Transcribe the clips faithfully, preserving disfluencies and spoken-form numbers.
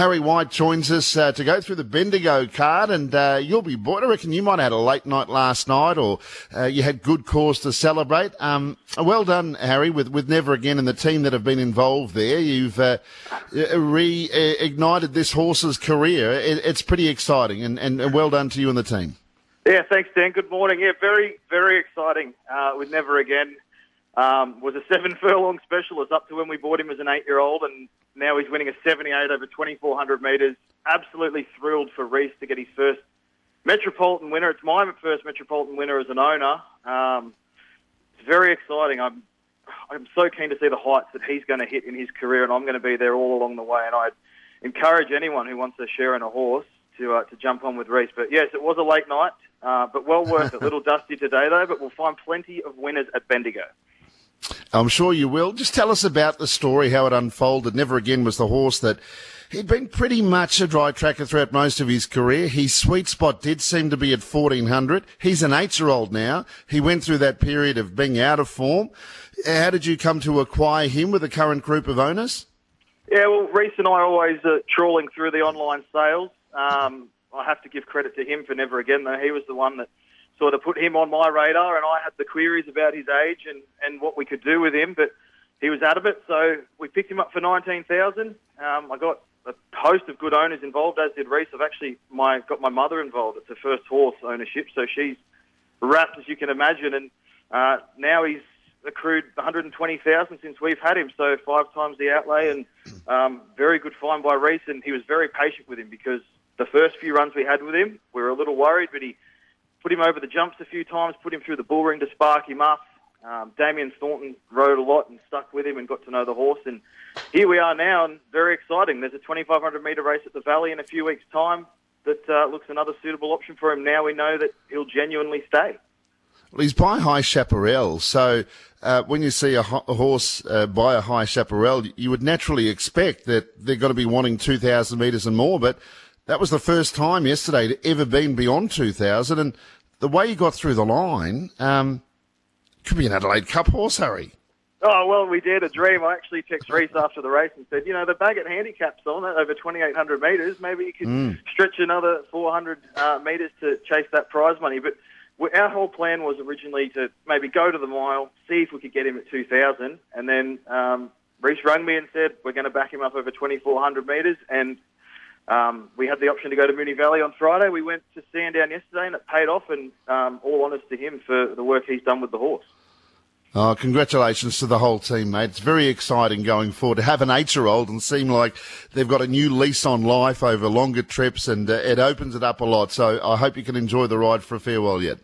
Harry White joins us uh, to go through the Bendigo card, and uh, you'll be bored. I reckon you might have had a late night last night, or uh, you had good cause to celebrate. Um, well done, Harry, with, with Never Again and the team that have been involved there. You've uh, reignited this horse's career. It, it's pretty exciting, and, and well done to you and the team. Yeah, thanks, Dan. Good morning. Yeah, very, very exciting uh, with Never Again. Um, was a seven furlong specialist up to when we bought him as an eight-year-old, and now he's winning a seventy-eight over twenty-four hundred metres. Absolutely thrilled for Reece to get his first Metropolitan winner. It's my first Metropolitan winner as an owner. Um, it's very exciting. I'm I'm so keen to see the heights that he's going to hit in his career, and I'm going to be there all along the way. And I'd encourage anyone who wants to share in a horse to uh, to jump on with Reece. But yes, it was a late night, uh, but well worth it. A little dusty today though, but we'll find plenty of winners at Bendigo. I'm sure you will. Just tell us about the story, how it unfolded. Never Again was the horse that he'd been pretty much a dry tracker throughout most of his career. His sweet spot did seem to be at fourteen hundred. He's an eight-year-old now. He went through that period of being out of form. How did you come to acquire him with the current group of owners? Yeah, well, Reece and I are always uh, trawling through the online sales. Um, I have to give credit to him for Never Again, though. He was the one that sort of put him on my radar, and I had the queries about his age and, and what we could do with him, but he was out of it, so we picked him up for nineteen thousand dollars. Um, I got a host of good owners involved, as did Reece. I've actually my, got my mother involved. It's her first horse ownership, so she's wrapped, as you can imagine, and uh, now he's accrued one hundred twenty thousand dollars since we've had him, so five times the outlay, and um, very good find by Reece, and he was very patient with him because the first few runs we had with him, we were a little worried, but he put him over the jumps a few times, put him through the bull ring to spark him up. Um, Damien Thornton rode a lot and stuck with him and got to know the horse. And here we are now, and very exciting. There's a twenty-five hundred metre race at the Valley in a few weeks' time that uh, looks another suitable option for him. Now we know that he'll genuinely stay. Well, he's by High Chaparral, so uh, when you see a, ho- a horse uh, by a High Chaparral, you would naturally expect that they're going to be wanting two thousand metres and more, but that was the first time yesterday to ever been beyond two thousand, and the way you got through the line um, could be an Adelaide Cup horse, Harry. Oh, well, we dared a dream. I actually texted Reece after the race and said, you know, the Baggett handicap's on it over twenty-eight hundred metres. Maybe you could mm. stretch another four hundred uh, metres to chase that prize money. But we, our whole plan was originally to maybe go to the mile, see if we could get him at two thousand, and then um, Reece rang me and said, we're going to back him up over twenty-four hundred metres, and Um, we had the option to go to Mooney Valley on Friday. We went to Sandown yesterday, and it paid off, and um, all honours to him for the work he's done with the horse. Oh, congratulations to the whole team, mate. It's very exciting going forward to have an eight-year-old and seem like they've got a new lease on life over longer trips, and uh, it opens it up a lot. So I hope you can enjoy the ride for a farewell yet.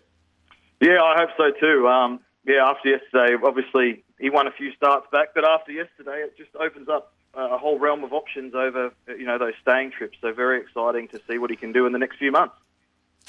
Yeah, I hope so too. Um, yeah, after yesterday, obviously he won a few starts back, but after yesterday it just opens up a whole realm of options over, you know, those staying trips. So very exciting to see what he can do in the next few months.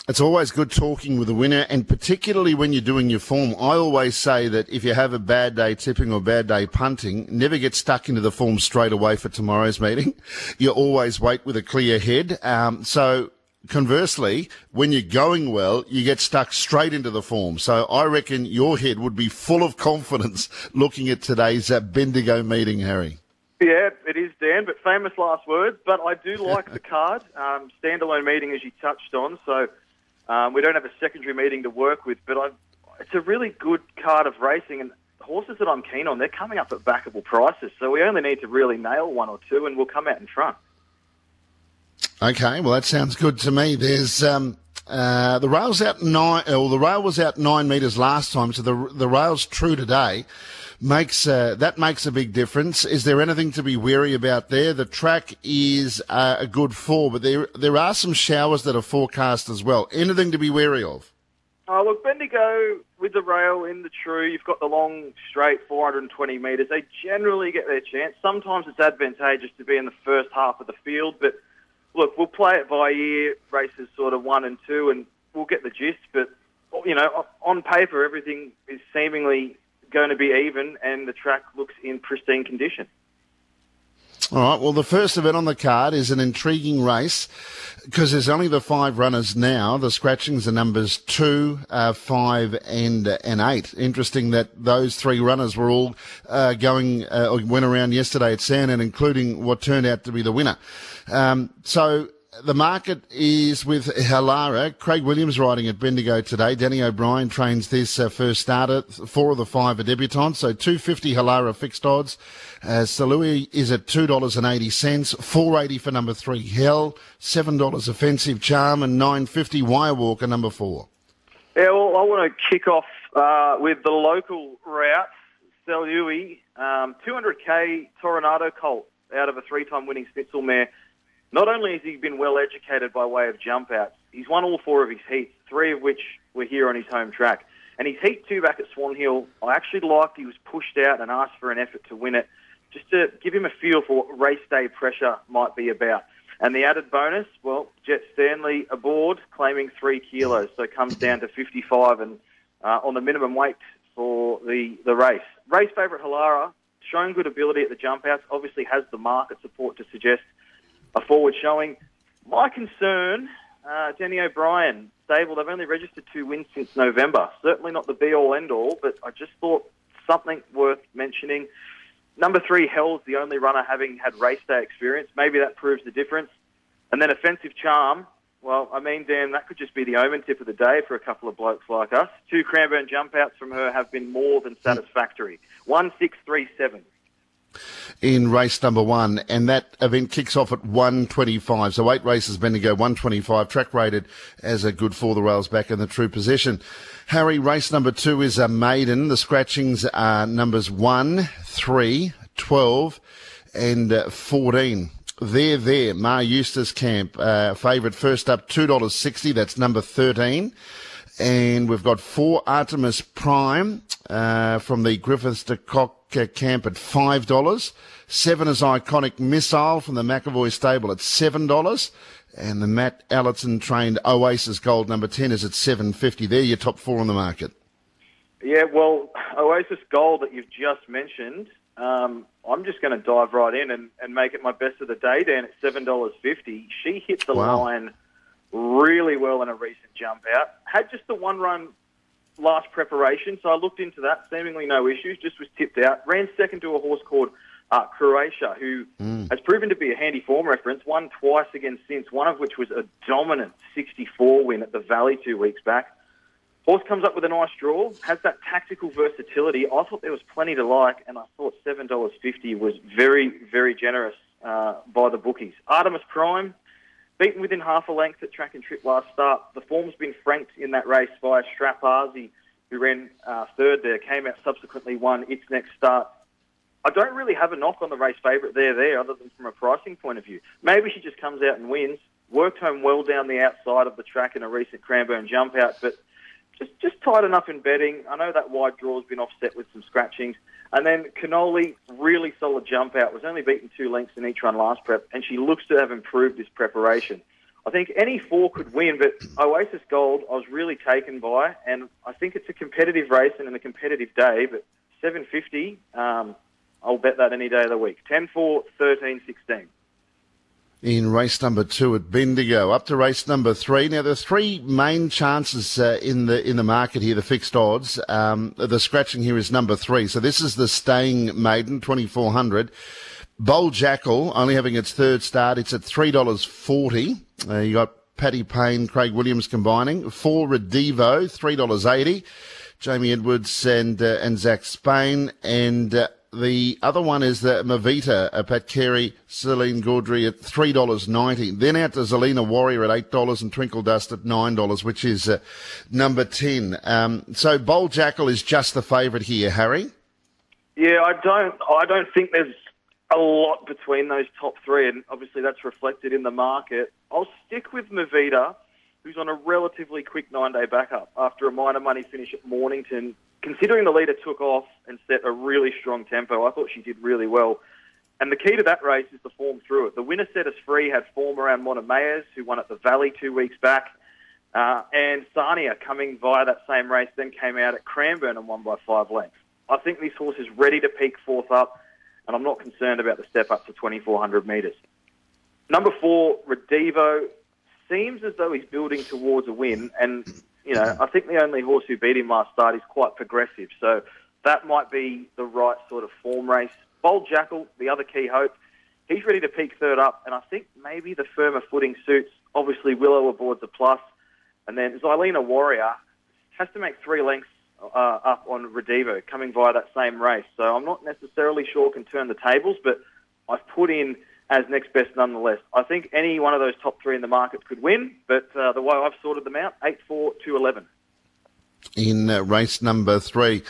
It's always good talking with a winner, and particularly when you're doing your form. I always say that if you have a bad day tipping or bad day punting, never get stuck into the form straight away for tomorrow's meeting. You always wait with a clear head. Um, so conversely, when you're going well, you get stuck straight into the form. So I reckon your head would be full of confidence looking at today's uh, Bendigo meeting, Harry. Yeah, it is, Dan, but famous last words. But I do like the card. Um, standalone meeting, as you touched on, so um, we don't have a secondary meeting to work with. But I've, it's a really good card of racing, and the horses that I'm keen on, they're coming up at backable prices, so we only need to really nail one or two, and we'll come out in front. Okay, well, that sounds good to me. There's um, uh, the rail's out nine. Well, the rail was out nine metres last time, so the the rail's true today. Makes uh, that makes a big difference. Is there anything to be wary about there? The track is uh, a good four, but there there are some showers that are forecast as well. Anything to be wary of? Oh, look, Bendigo with the rail in the true, you've got the long straight four hundred twenty metres. They generally get their chance. Sometimes it's advantageous to be in the first half of the field, but look, we'll play it by ear, races sort of one and two, and we'll get the gist. But, you know, on paper, everything is seemingly going to be even, and the track looks in pristine condition. All right, well, the first event on the card is an intriguing race because there's only the five runners now. The scratchings are numbers two, uh, five, and and eight. Interesting that those three runners were all uh, going uh, or went around yesterday at Sandown, including what turned out to be the winner. Um, so... The market is with Halara. Craig Williams riding at Bendigo today. Danny O'Brien trains this uh, first starter. Four of the five are debutants, so two fifty Halara fixed odds. Uh, Salui is at two dollars and eighty cents, four eighty for number three Hell, seven dollars Offensive Charm, and nine fifty Wirewalker number four. Yeah, well, I want to kick off uh, with the local route, Salui, um, two hundred K Toronado colt out of a three-time winning Schnitzel mare. Not only has he been well educated by way of jump outs, he's won all four of his heats, three of which were here on his home track. And his heat two back at Swan Hill, I actually liked he was pushed out and asked for an effort to win it, just to give him a feel for what race day pressure might be about. And the added bonus, well, Jet Stanley aboard, claiming three kilos, so comes down to fifty-five and uh, on the minimum weight for the, the race. Race favourite Halara, shown good ability at the jump outs, obviously has the market support to suggest a forward showing. My concern, uh, Danny O'Brien, stable, they've only registered two wins since November. Certainly not the be-all, end-all, but I just thought something worth mentioning. Number three, Hell's the only runner having had race day experience. Maybe that proves the difference. And then Offensive Charm, well, I mean, Dan, that could just be the omen tip of the day for a couple of blokes like us. Two Cranbourne jump-outs from her have been more than satisfactory. One, six, three, seven. In race number one, and that event kicks off at one twenty-five. So eight races, Bendigo, one twenty-five, track rated as a good for the rails back in the true possession. Harry, race number two is a maiden. The scratchings are numbers one, three, twelve, and uh, fourteen. They're there. Ma Eustace camp, uh, favourite first up, two dollars sixty. That's number thirteen. And we've got four Artemis Prime uh, from the Griffiths to Cock camp at five dollars. Seven is Iconic Missile from the McAvoy stable at seven dollars. And the Matt Allerton trained Oasis Gold number ten is at seven fifty. They're your top four on the market. Yeah, well, Oasis Gold that you've just mentioned, um, I'm just going to dive right in and, and make it my best of the day, Dan, at seven dollars fifty. She hit the wow. line really well in a recent jump out. Had just the one run last preparation, so I looked into that, seemingly no issues, just was tipped out. Ran second to a horse called uh, Croatia, who mm. has proven to be a handy form reference, won twice again since, one of which was a dominant sixty-four win at the Valley two weeks back. Horse comes up with a nice draw, has that tactical versatility. I thought there was plenty to like, and I thought seven dollars fifty was very, very generous uh, by the bookies. Artemis Prime, beaten within half a length at track and trip last start. The form's been franked in that race by Strapazi, who ran uh, third there, came out subsequently, won its next start. I don't really have a knock on the race favourite there, there, other than from a pricing point of view. Maybe she just comes out and wins. Worked home well down the outside of the track in a recent Cranbourne jump out, but just, just tight enough in betting. I know that wide draw's been offset with some scratchings. And then Canoli, really solid jump out, was only beaten two lengths in each run last prep, and she looks to have improved this preparation. I think any four could win, but Oasis Gold I was really taken by, and I think it's a competitive race and a competitive day, but seven fifty, um, I'll bet that any day of the week. ten four, thirteen sixteen. In race number two at Bendigo, up to race number three. Now, the three main chances uh, in the in the market here, the fixed odds, um, the scratching here is number three. So this is the staying maiden, twenty-four hundred. Bold Jackal, only having its third start, it's at three dollars forty. Uh, you got Paddy Payne, Craig Williams combining. Four Redivo, three dollars eighty. Jamie Edwards and uh, and Zach Spain, and Uh, the other one is the Mavita, uh, Pat Carey, Celine Gaudry at three dollars ninety. Then out to Xylina Warrior at eight dollars and Twinkle Dust at nine dollars, which is uh, number ten. Um, so Bold Jackal is just the favourite here, Harry. Yeah, I don't I don't think there's a lot between those top three, and obviously that's reflected in the market. I'll stick with Mavita, who's on a relatively quick nine-day backup after a minor money finish at Mornington. Considering the leader took off and set a really strong tempo, I thought she did really well. And the key to that race is the form through it. The winner set us free, had form around Monamayers, who won at the Valley two weeks back. Uh, and Sarnia, coming via that same race, then came out at Cranbourne and won by five lengths. I think this horse is ready to peak fourth up. and I'm not concerned about the step up to twenty-four hundred metres. Number four, Redivo, seems as though he's building towards a win, and you know, I think the only horse who beat him last start is quite progressive, so that might be the right sort of form race. Bold Jackal, the other key hope, he's ready to peak third up, and I think maybe the firmer footing suits. Obviously, Willow aboard's a plus, and then Xylina Warrior has to make three lengths uh, up on Redivo, coming via that same race. So I'm not necessarily sure can turn the tables, but I've put in as next best nonetheless. I think any one of those top three in the market could win, but uh, the way I've sorted them out, eight, four, two, eleven. In uh, race number three.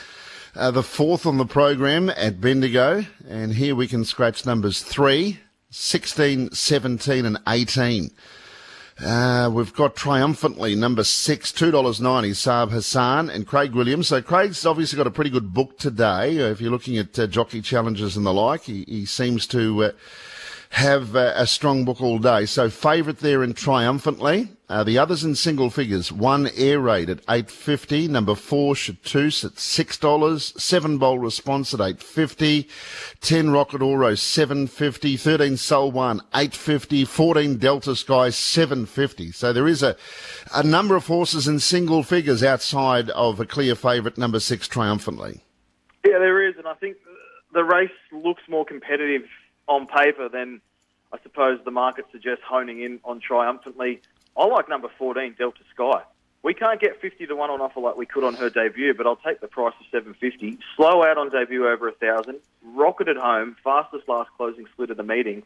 Uh, the fourth on the program at Bendigo, and here we can scratch numbers three, sixteen, seventeen and eighteen. Uh, we've got Triumphantly, number six, two dollars ninety, Saab Hassan and Craig Williams. So Craig's obviously got a pretty good book today. If you're looking at uh, jockey challenges and the like, he, he seems to uh, have uh, a strong book all day. So favourite there in Triumphantly. Uh, the others in single figures, one Air Raid at eight fifty, number four Chateuse at six dollars, seven Bowl Response at eight fifty, ten Rocket Oro seven fifty, thirteen Sol One eight fifty, fourteen Delta Sky seven fifty. So there is a, a number of horses in single figures outside of a clear favourite, number six Triumphantly. Yeah, there is, and I think the race looks more competitive on paper than I suppose the market suggests, honing in on Triumphantly. I like number fourteen, Delta Sky. We can't get fifty to one on offer like we could on her debut, but I'll take the price of seven fifty. Slow out on debut over one thousand. Rocketed home, fastest last closing split of the meeting.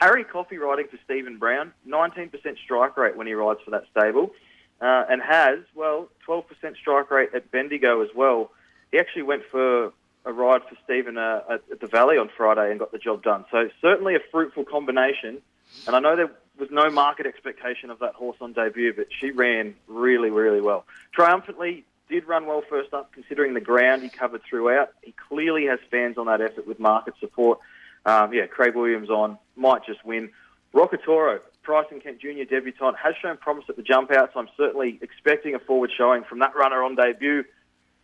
Harry Coffey riding for Stephen Brown, nineteen percent strike rate when he rides for that stable, uh, and has, well, twelve percent strike rate at Bendigo as well. He actually went for a ride for Stephen uh, at the Valley on Friday and got the job done. So certainly a fruitful combination, and I know that was no market expectation of that horse on debut, but she ran really, really well. Triumphantly did run well first up, considering the ground he covered throughout. He clearly has fans on that effort with market support. Um, yeah, Craig Williams on, might just win. Rocketoro, Price and Kent Junior debutant, has shown promise at the jump out, so I'm certainly expecting a forward showing from that runner on debut.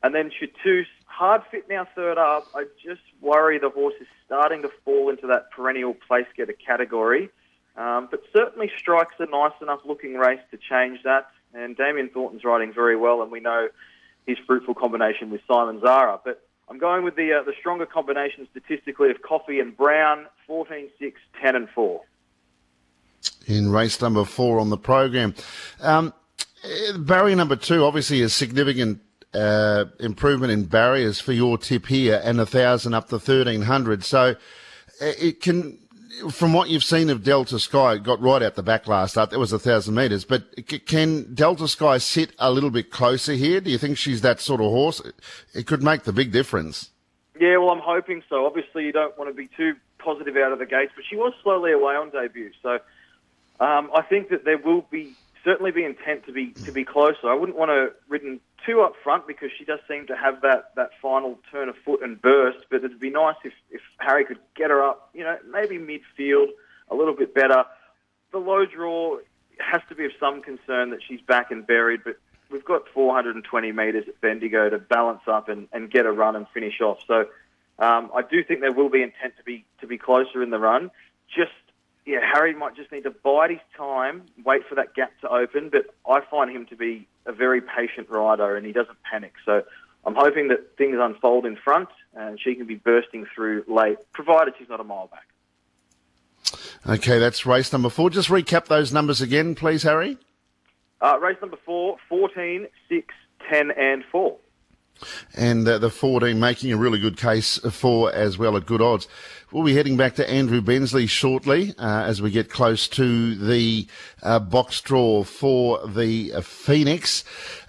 And then Chateuse, hard fit now third up. I just worry the horse is starting to fall into that perennial place-getter category. Um, but certainly strikes a nice enough looking race to change that. And Damien Thornton's riding very well, and we know his fruitful combination with Simon Zara. But I'm going with the uh, the stronger combination statistically of Coffee and Brown, fourteen, six, ten and four. In race number four on the program. Um, barrier number two, obviously a significant uh, improvement in barriers for your tip here, and one thousand up to thirteen hundred. So it can... From what you've seen of Delta Sky, it got right out the back last start. That was one thousand metres. But can Delta Sky sit a little bit closer here? Do you think she's that sort of horse? It could make the big difference. Yeah, well, I'm hoping so. Obviously, you don't want to be too positive out of the gates, but she was slowly away on debut. So um, I think that there will be certainly be intent to be to be closer. I wouldn't want to ridden too up front because she does seem to have that, that final turn of foot and burst, but it'd be nice if, if Harry could get her up, you know, maybe midfield a little bit better. The low draw has to be of some concern that she's back and buried, but we've got four hundred twenty metres at Bendigo to balance up and, and get a run and finish off. So um, I do think there will be intent to be to be closer in the run. Just Yeah, Harry might just need to bide his time, wait for that gap to open, but I find him to be a very patient rider and he doesn't panic. So I'm hoping that things unfold in front and she can be bursting through late, provided she's not a mile back. Okay, that's race number four. Just recap those numbers again, please, Harry. Uh, race number four, fourteen, six, ten and four. And uh, the fourteen making a really good case for as well at good odds. We'll be heading back to Andrew Bensley shortly uh, as we get close to the uh, box draw for the uh, Phoenix.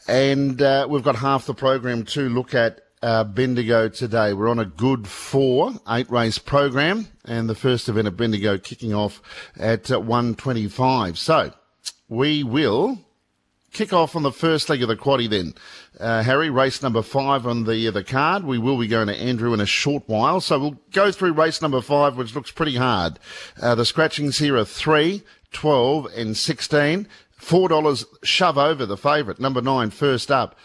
And uh, we've got half the program to look at uh, Bendigo today. We're on a good four, eight-race program, and the first event at Bendigo kicking off at uh, one twenty-five. So we will kick off on the first leg of the quaddie then. Uh, Harry, race number five on the the card. We will be going to Andrew in a short while. So we'll go through race number five, which looks pretty hard. Uh, the scratchings here are three, twelve and sixteen. four dollars Shove Over, the favourite. Number nine, first up.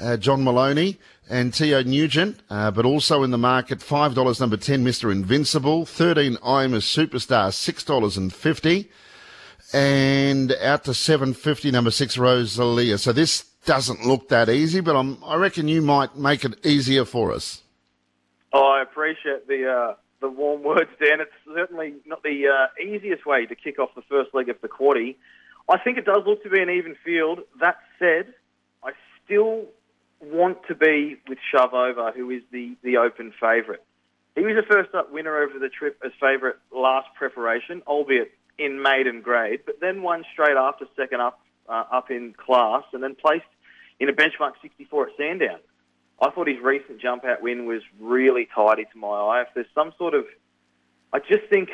Uh, John Maloney. and Theo Nugent, uh, but also in the market, five dollars number ten, Mister Invincible, thirteen I'm a Superstar, six dollars fifty, and out to seven dollars fifty number six, Rosalia. So this doesn't look that easy, but I'm, I reckon you might make it easier for us. Oh, I appreciate the uh, the warm words, Dan. It's certainly not the uh, easiest way to kick off the first leg of the quaddie. I think it does look to be an even field. That said, I still want to be with Shove Over, who is the, the open favourite. He was a first-up winner over the trip as favourite last preparation, albeit in maiden grade, but then won straight after second up uh, up in class and then placed in a benchmark sixty-four at Sandown. I thought his recent jump-out win was really tidy to my eye. If there's some sort of... I just think...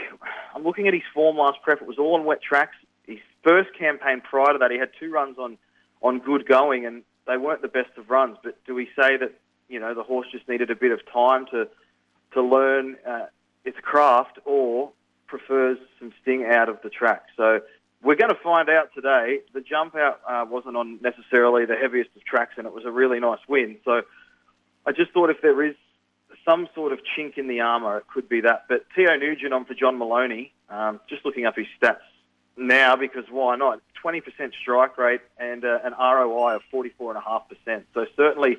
I'm looking at his form last prep. It was all on wet tracks. His first campaign prior to that, he had two runs on, on good going, and they weren't the best of runs. But do we say that, you know, the horse just needed a bit of time to to learn uh, its craft, or prefers some sting out of the track? So we're going to find out today. The jump-out uh, wasn't on necessarily the heaviest of tracks, and it was a really nice win. So... I just thought if there is some sort of chink in the armour, it could be that. But Theo Nugent on for John Maloney, um, just looking up his stats now because why not? twenty percent strike rate and uh, an R O I of forty-four point five percent. So certainly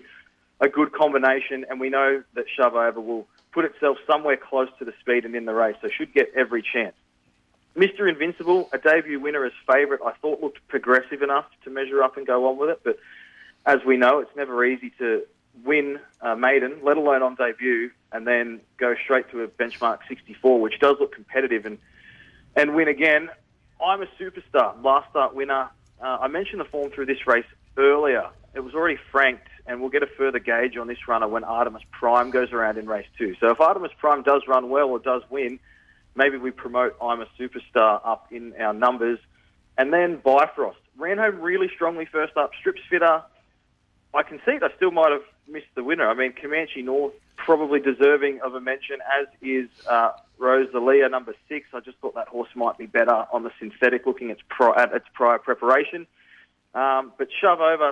a good combination, and we know that Shove Over will put itself somewhere close to the speed and in the race, so should get every chance. Mister Invincible, a debut winner as favourite, I thought looked progressive enough to measure up and go on with it. But as we know, it's never easy to... win uh, maiden, let alone on debut, and then go straight to a benchmark sixty-four, which does look competitive, and and win again. I'm a Superstar, last start winner. Uh, I mentioned the form through this race earlier. It was already franked, and we'll get a further gauge on this runner when Artemis Prime goes around in race two. So if Artemis Prime does run well or does win, maybe we promote I'm a Superstar up in our numbers. And then Bifrost. Ran home really strongly first up, strips fitter. I concede I still might have missed the winner. I mean, Comanche North probably deserving of a mention, as is uh, Rosalia, number six. I just thought that horse might be better on the synthetic, looking at its, pri- at its prior preparation. Um, but Shove Over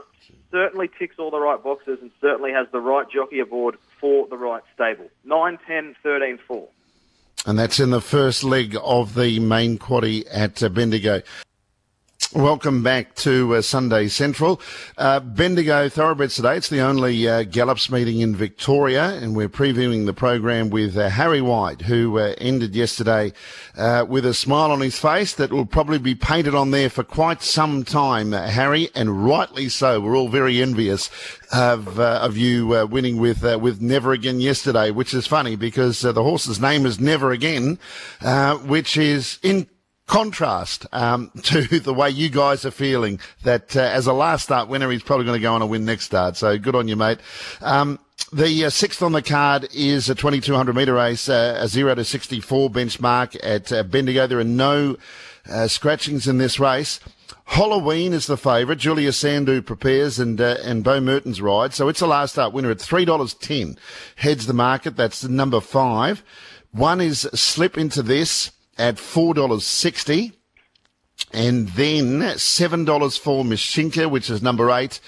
certainly ticks all the right boxes and certainly has the right jockey aboard for the right stable. nine, ten, thirteen, four. And that's in the first leg of the main quaddie at uh, Bendigo. Welcome back to uh, Sunday Central. Uh, Bendigo Thoroughbreds today. It's the only uh, Gallops meeting in Victoria, and we're previewing the program with uh, Harry White, who uh, ended yesterday uh, with a smile on his face that will probably be painted on there for quite some time, uh, Harry, and rightly so. We're all very envious of uh, of you uh, winning with uh, with Never Again yesterday, which is funny because uh, the horse's name is Never Again, uh, which is in contrast um, to the way you guys are feeling that uh, as a last start winner, he's probably going to go on and win next start. So good on you, mate. Um, the uh, sixth on the card is a twenty-two hundred metre race, uh, a zero to sixty-four benchmark at uh, Bendigo. There are no uh, scratchings in this race. Halloween is the favourite. Julia Sandu prepares and uh, and Bo Merton's ride. So it's a last start winner at three dollars ten. Heads the market. That's number five. One is Slip Into This at four dollars sixty, and then seven dollars for Mishinka, which is number eight,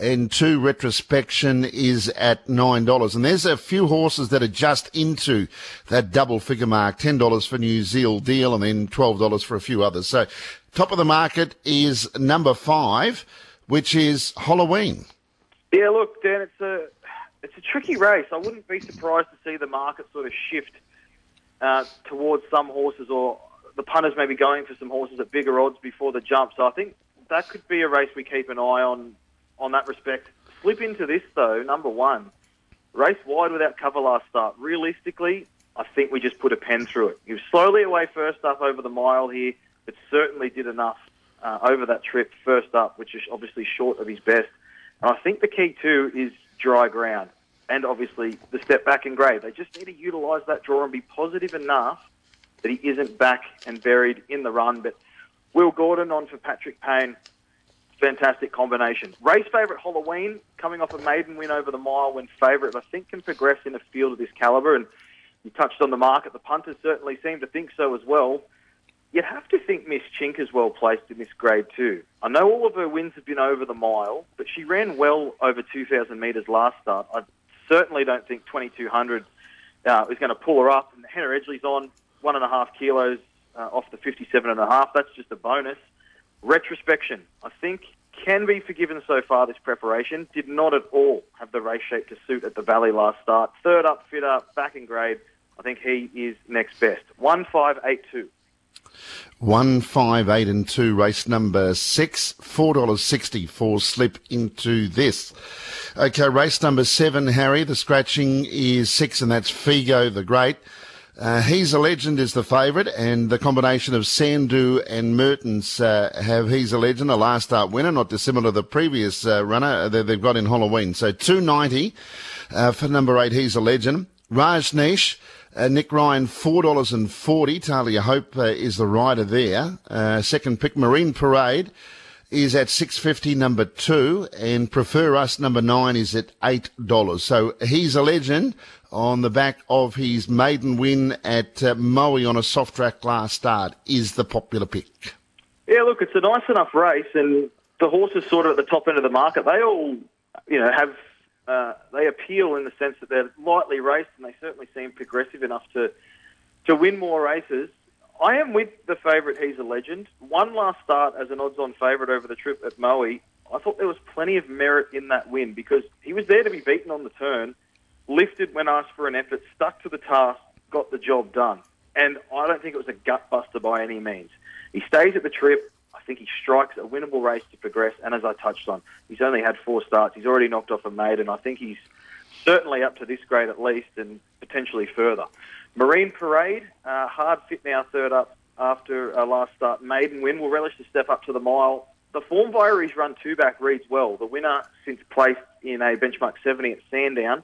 and two Retrospection is at nine dollars. And there's a few horses that are just into that double figure mark, ten dollars for New Zealand Deal, and then twelve dollars for a few others. So top of the market is number five, which is Halloween. Yeah, look, Dan, it's a, it's a tricky race. I wouldn't be surprised to see the market sort of shift Uh, towards some horses, or the punters may be going for some horses at bigger odds before the jump. So I think that could be a race we keep an eye on on that respect. Slip Into This, though, number one. Race wide without cover last start. Realistically, I think we just put a pen through it. He was slowly away first up over the mile here, but certainly did enough uh, over that trip first up, which is obviously short of his best. And I think the key, too, is dry ground. And obviously the step back in grade. They just need to utilise that draw and be positive enough that he isn't back and buried in the run. But Will Gordon on for Patrick Payne, fantastic combination. Race favourite Halloween, coming off a maiden win over the mile when favourite, I think can progress in a field of this calibre. And you touched on the market. The punters certainly seem to think so as well. You'd have to think Miss Chink is well placed in this grade too. I know all of her wins have been over the mile, but she ran well over two thousand metres last start. I certainly don't think twenty-two hundred uh, is going to pull her up. And Hannah Edgley's on one and a half kilos uh, off the fifty-seven and a half. That's just a bonus. Retrospection, I think, can be forgiven so far. This preparation did not at all have the race shape to suit at the Valley last start. Third up, fit up, back in grade. I think he is next best. one five eight two. One five eight and two, race number six, four dollars sixty for Slip Into This. Okay, race number seven, Harry. The scratching is six, and that's Figo the Great. Uh, He's a Legend is the favourite, and the combination of Sandu and Mertens uh, have He's a Legend, a last start winner, not dissimilar to the previous uh, runner that they've got in Halloween. So two ninety uh, for number eight, He's a Legend. Rajneesh. Uh, Nick Ryan, four dollars forty. Talia Hope uh, is the rider there. Uh, second pick, Marine Parade, is at six fifty, number two. And Prefer Us, number nine, is at eight dollars. So He's a Legend on the back of his maiden win at uh, Maui on a soft track last start is the popular pick. Yeah, look, it's a nice enough race. And the horses sort of at the top end of the market, they all, you know, have... Uh, they appeal in the sense that they're lightly raced, and they certainly seem progressive enough to to win more races. I am with the favourite, He's a Legend. One last start as an odds-on favourite over the trip at Maui, I thought there was plenty of merit in that win because he was there to be beaten on the turn, lifted when asked for an effort, stuck to the task, got the job done. And I don't think it was a gut-buster by any means. He stays at the trip. I think he strikes a winnable race to progress, and as I touched on, he's only had four starts. He's already knocked off a maiden. I think he's certainly up to this grade at least, and potentially further. Marine Parade, uh, hard fit now, third up after a last start maiden win, will relish the step up to the mile. The form via his run two-back reads well. The winner since placed in a benchmark seventy at Sandown.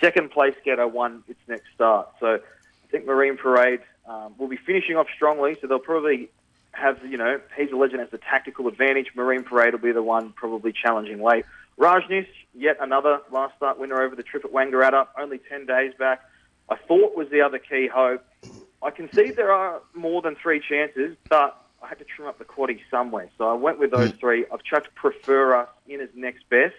Second place getter won its next start. So I think Marine Parade um, will be finishing off strongly, so they'll probably... have, you know, He's a Legend as the tactical advantage. Marine Parade will be the one probably challenging late. Rajneesh, yet another last start winner over the trip at Wangaratta, only ten days back. I thought was the other key hope. I concede there are more than three chances, but I had to trim up the quaddy somewhere. So I went with those three. I've chucked Prefer Us in as next best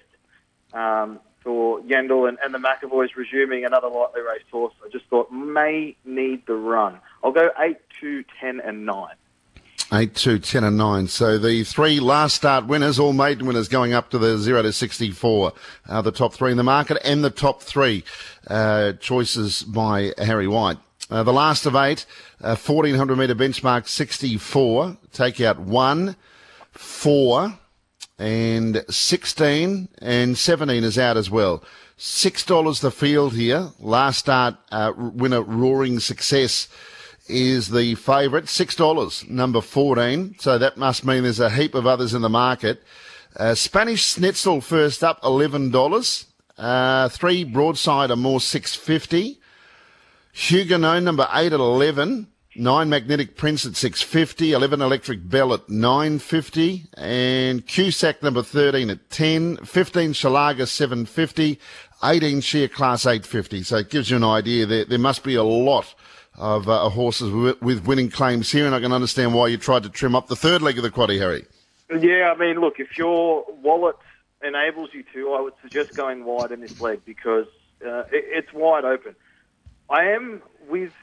um, for Yandel and, and the McAvoys resuming another lightly raced horse. I just thought may need the run. I'll go eight, two, ten and nine. eight, two, ten and nine. So the three last start winners, all maiden winners, going up to the zero to sixty-four, are the top three in the market, and the top three uh, choices by Harry White. Uh, the last of eight, uh, fourteen hundred metre benchmark sixty-four, take out one, four and sixteen and seventeen is out as well. six dollars the field here. Last start uh, winner Roaring Success is the favourite, six dollars, number fourteen. So that must mean there's a heap of others in the market. Uh, Spanish Schnitzel first up, eleven dollars. Uh, three Broadside or more, six fifty. Huguenot, number eight at eleven. Nine Magnetic Prince at six fifty. eleven Electric Bell at nine fifty. And Cusack, number thirteen at ten. fifteen Shalaga, seven fifty. eighteen Sheer Class, eight fifty. So it gives you an idea there, there must be a lot of uh, horses with, with winning claims here, and I can understand why you tried to trim up the third leg of the quaddie, Harry. Yeah, I mean, look, if your wallet enables you to, I would suggest going wide in this leg because uh, it, it's wide open. I am with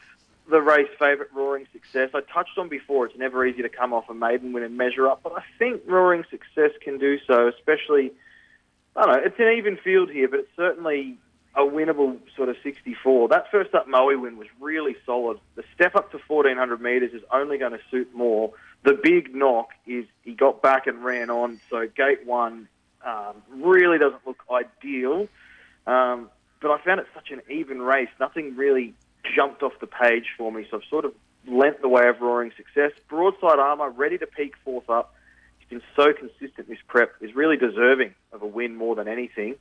the race favourite, Roaring Success. I touched on before, it's never easy to come off a maiden win and measure up, but I think Roaring Success can do so, especially, I don't know, it's an even field here, but it's certainly a winnable sort of sixty-four. That first up Maui win was really solid. The step up to fourteen hundred metres is only going to suit more. The big knock is he got back and ran on, so gate one um, really doesn't look ideal. Um, but I found it such an even race. Nothing really jumped off the page for me, so I've sort of lent the way of Roaring Success. Broadside Armour, ready to peak fourth up. He's been so consistent this prep, is really deserving of a win more than anything.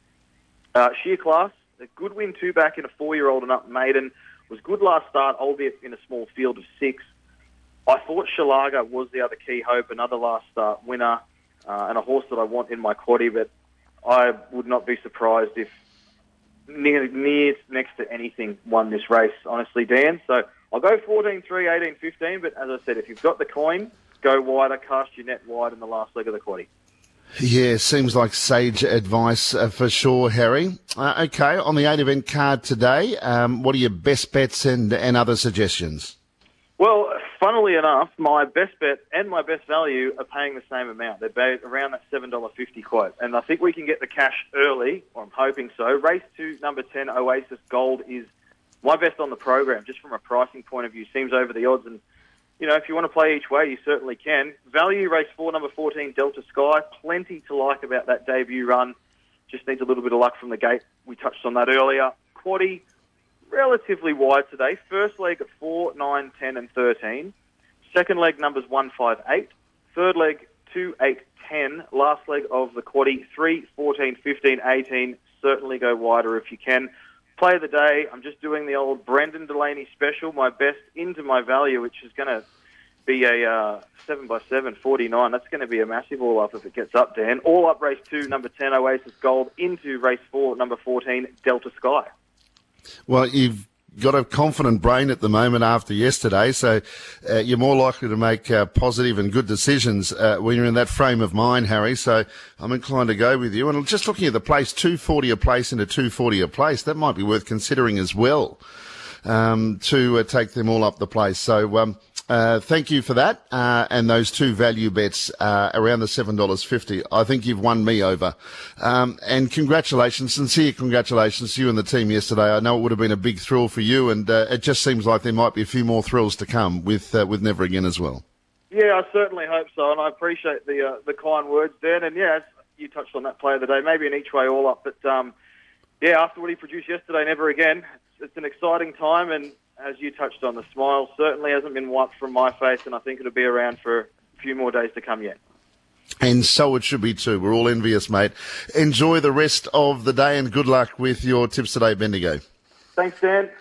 Uh, Sheer Class, a good win two back in a four-year-old and up maiden, was good last start, albeit in a small field of six. I thought Shalaga was the other key hope, another last start winner, uh, and a horse that I want in my quaddie, but I would not be surprised if near, near next to anything won this race, honestly, Dan. So I'll go fourteen, three, eighteen, fifteen, but as I said, if you've got the coin, go wider, cast your net wide in the last leg of the quaddie. Yeah, seems like sage advice uh, for sure, Harry. Uh, okay, on the eight event card today, um, what are your best bets and, and other suggestions? Well, funnily enough, my best bet and my best value are paying the same amount. They're around that seven dollars fifty quote. And I think we can get the cash early, or I'm hoping so. Race two, number ten, Oasis Gold is my best on the program, just from a pricing point of view. Seems over the odds, and you know, if you want to play each way, you certainly can. Value, race four, number fourteen, Delta Sky. Plenty to like about that debut run. Just needs a little bit of luck from the gate. We touched on that earlier. Quaddy, relatively wide today. First leg at four, nine, ten, and thirteen. Second leg, numbers one, five, eight. Third leg, two, eight, ten. Last leg of the quaddy, three, fourteen, fifteen, eighteen. Certainly go wider if you can. Play of the day, I'm just doing the old Brendan Delaney special, my best into my value, which is going to be a uh, seven by seven, forty-nine. That's going to be a massive all-up if it gets up, Dan. All-up race two, number ten, Oasis Gold, into race four, number fourteen, Delta Sky. Well, you've got a confident brain at the moment after yesterday, so uh, you're more likely to make uh, positive and good decisions uh, when you're in that frame of mind, Harry, so I'm inclined to go with you. And just looking at the place, two forty a place into two forty a place, that might be worth considering as well, um, to uh, take them all up the place. So um, uh, thank you for that, uh, and those two value bets uh, around the seven dollars fifty. I think you've won me over. Um, and congratulations, sincere congratulations to you and the team yesterday. I know it would have been a big thrill for you, and uh, it just seems like there might be a few more thrills to come with uh, with Never Again as well. Yeah, I certainly hope so, and I appreciate the uh, the kind words, Dan. And, yeah, you touched on that play of the day, maybe an each-way all-up. But, um, yeah, after what he produced yesterday, Never Again, it's an exciting time, and as you touched on, the smile certainly hasn't been wiped from my face, and I think it'll be around for a few more days to come yet. And so it should be too. We're all envious, mate. Enjoy the rest of the day, and good luck with your tips today, Bendigo. Thanks, Dan.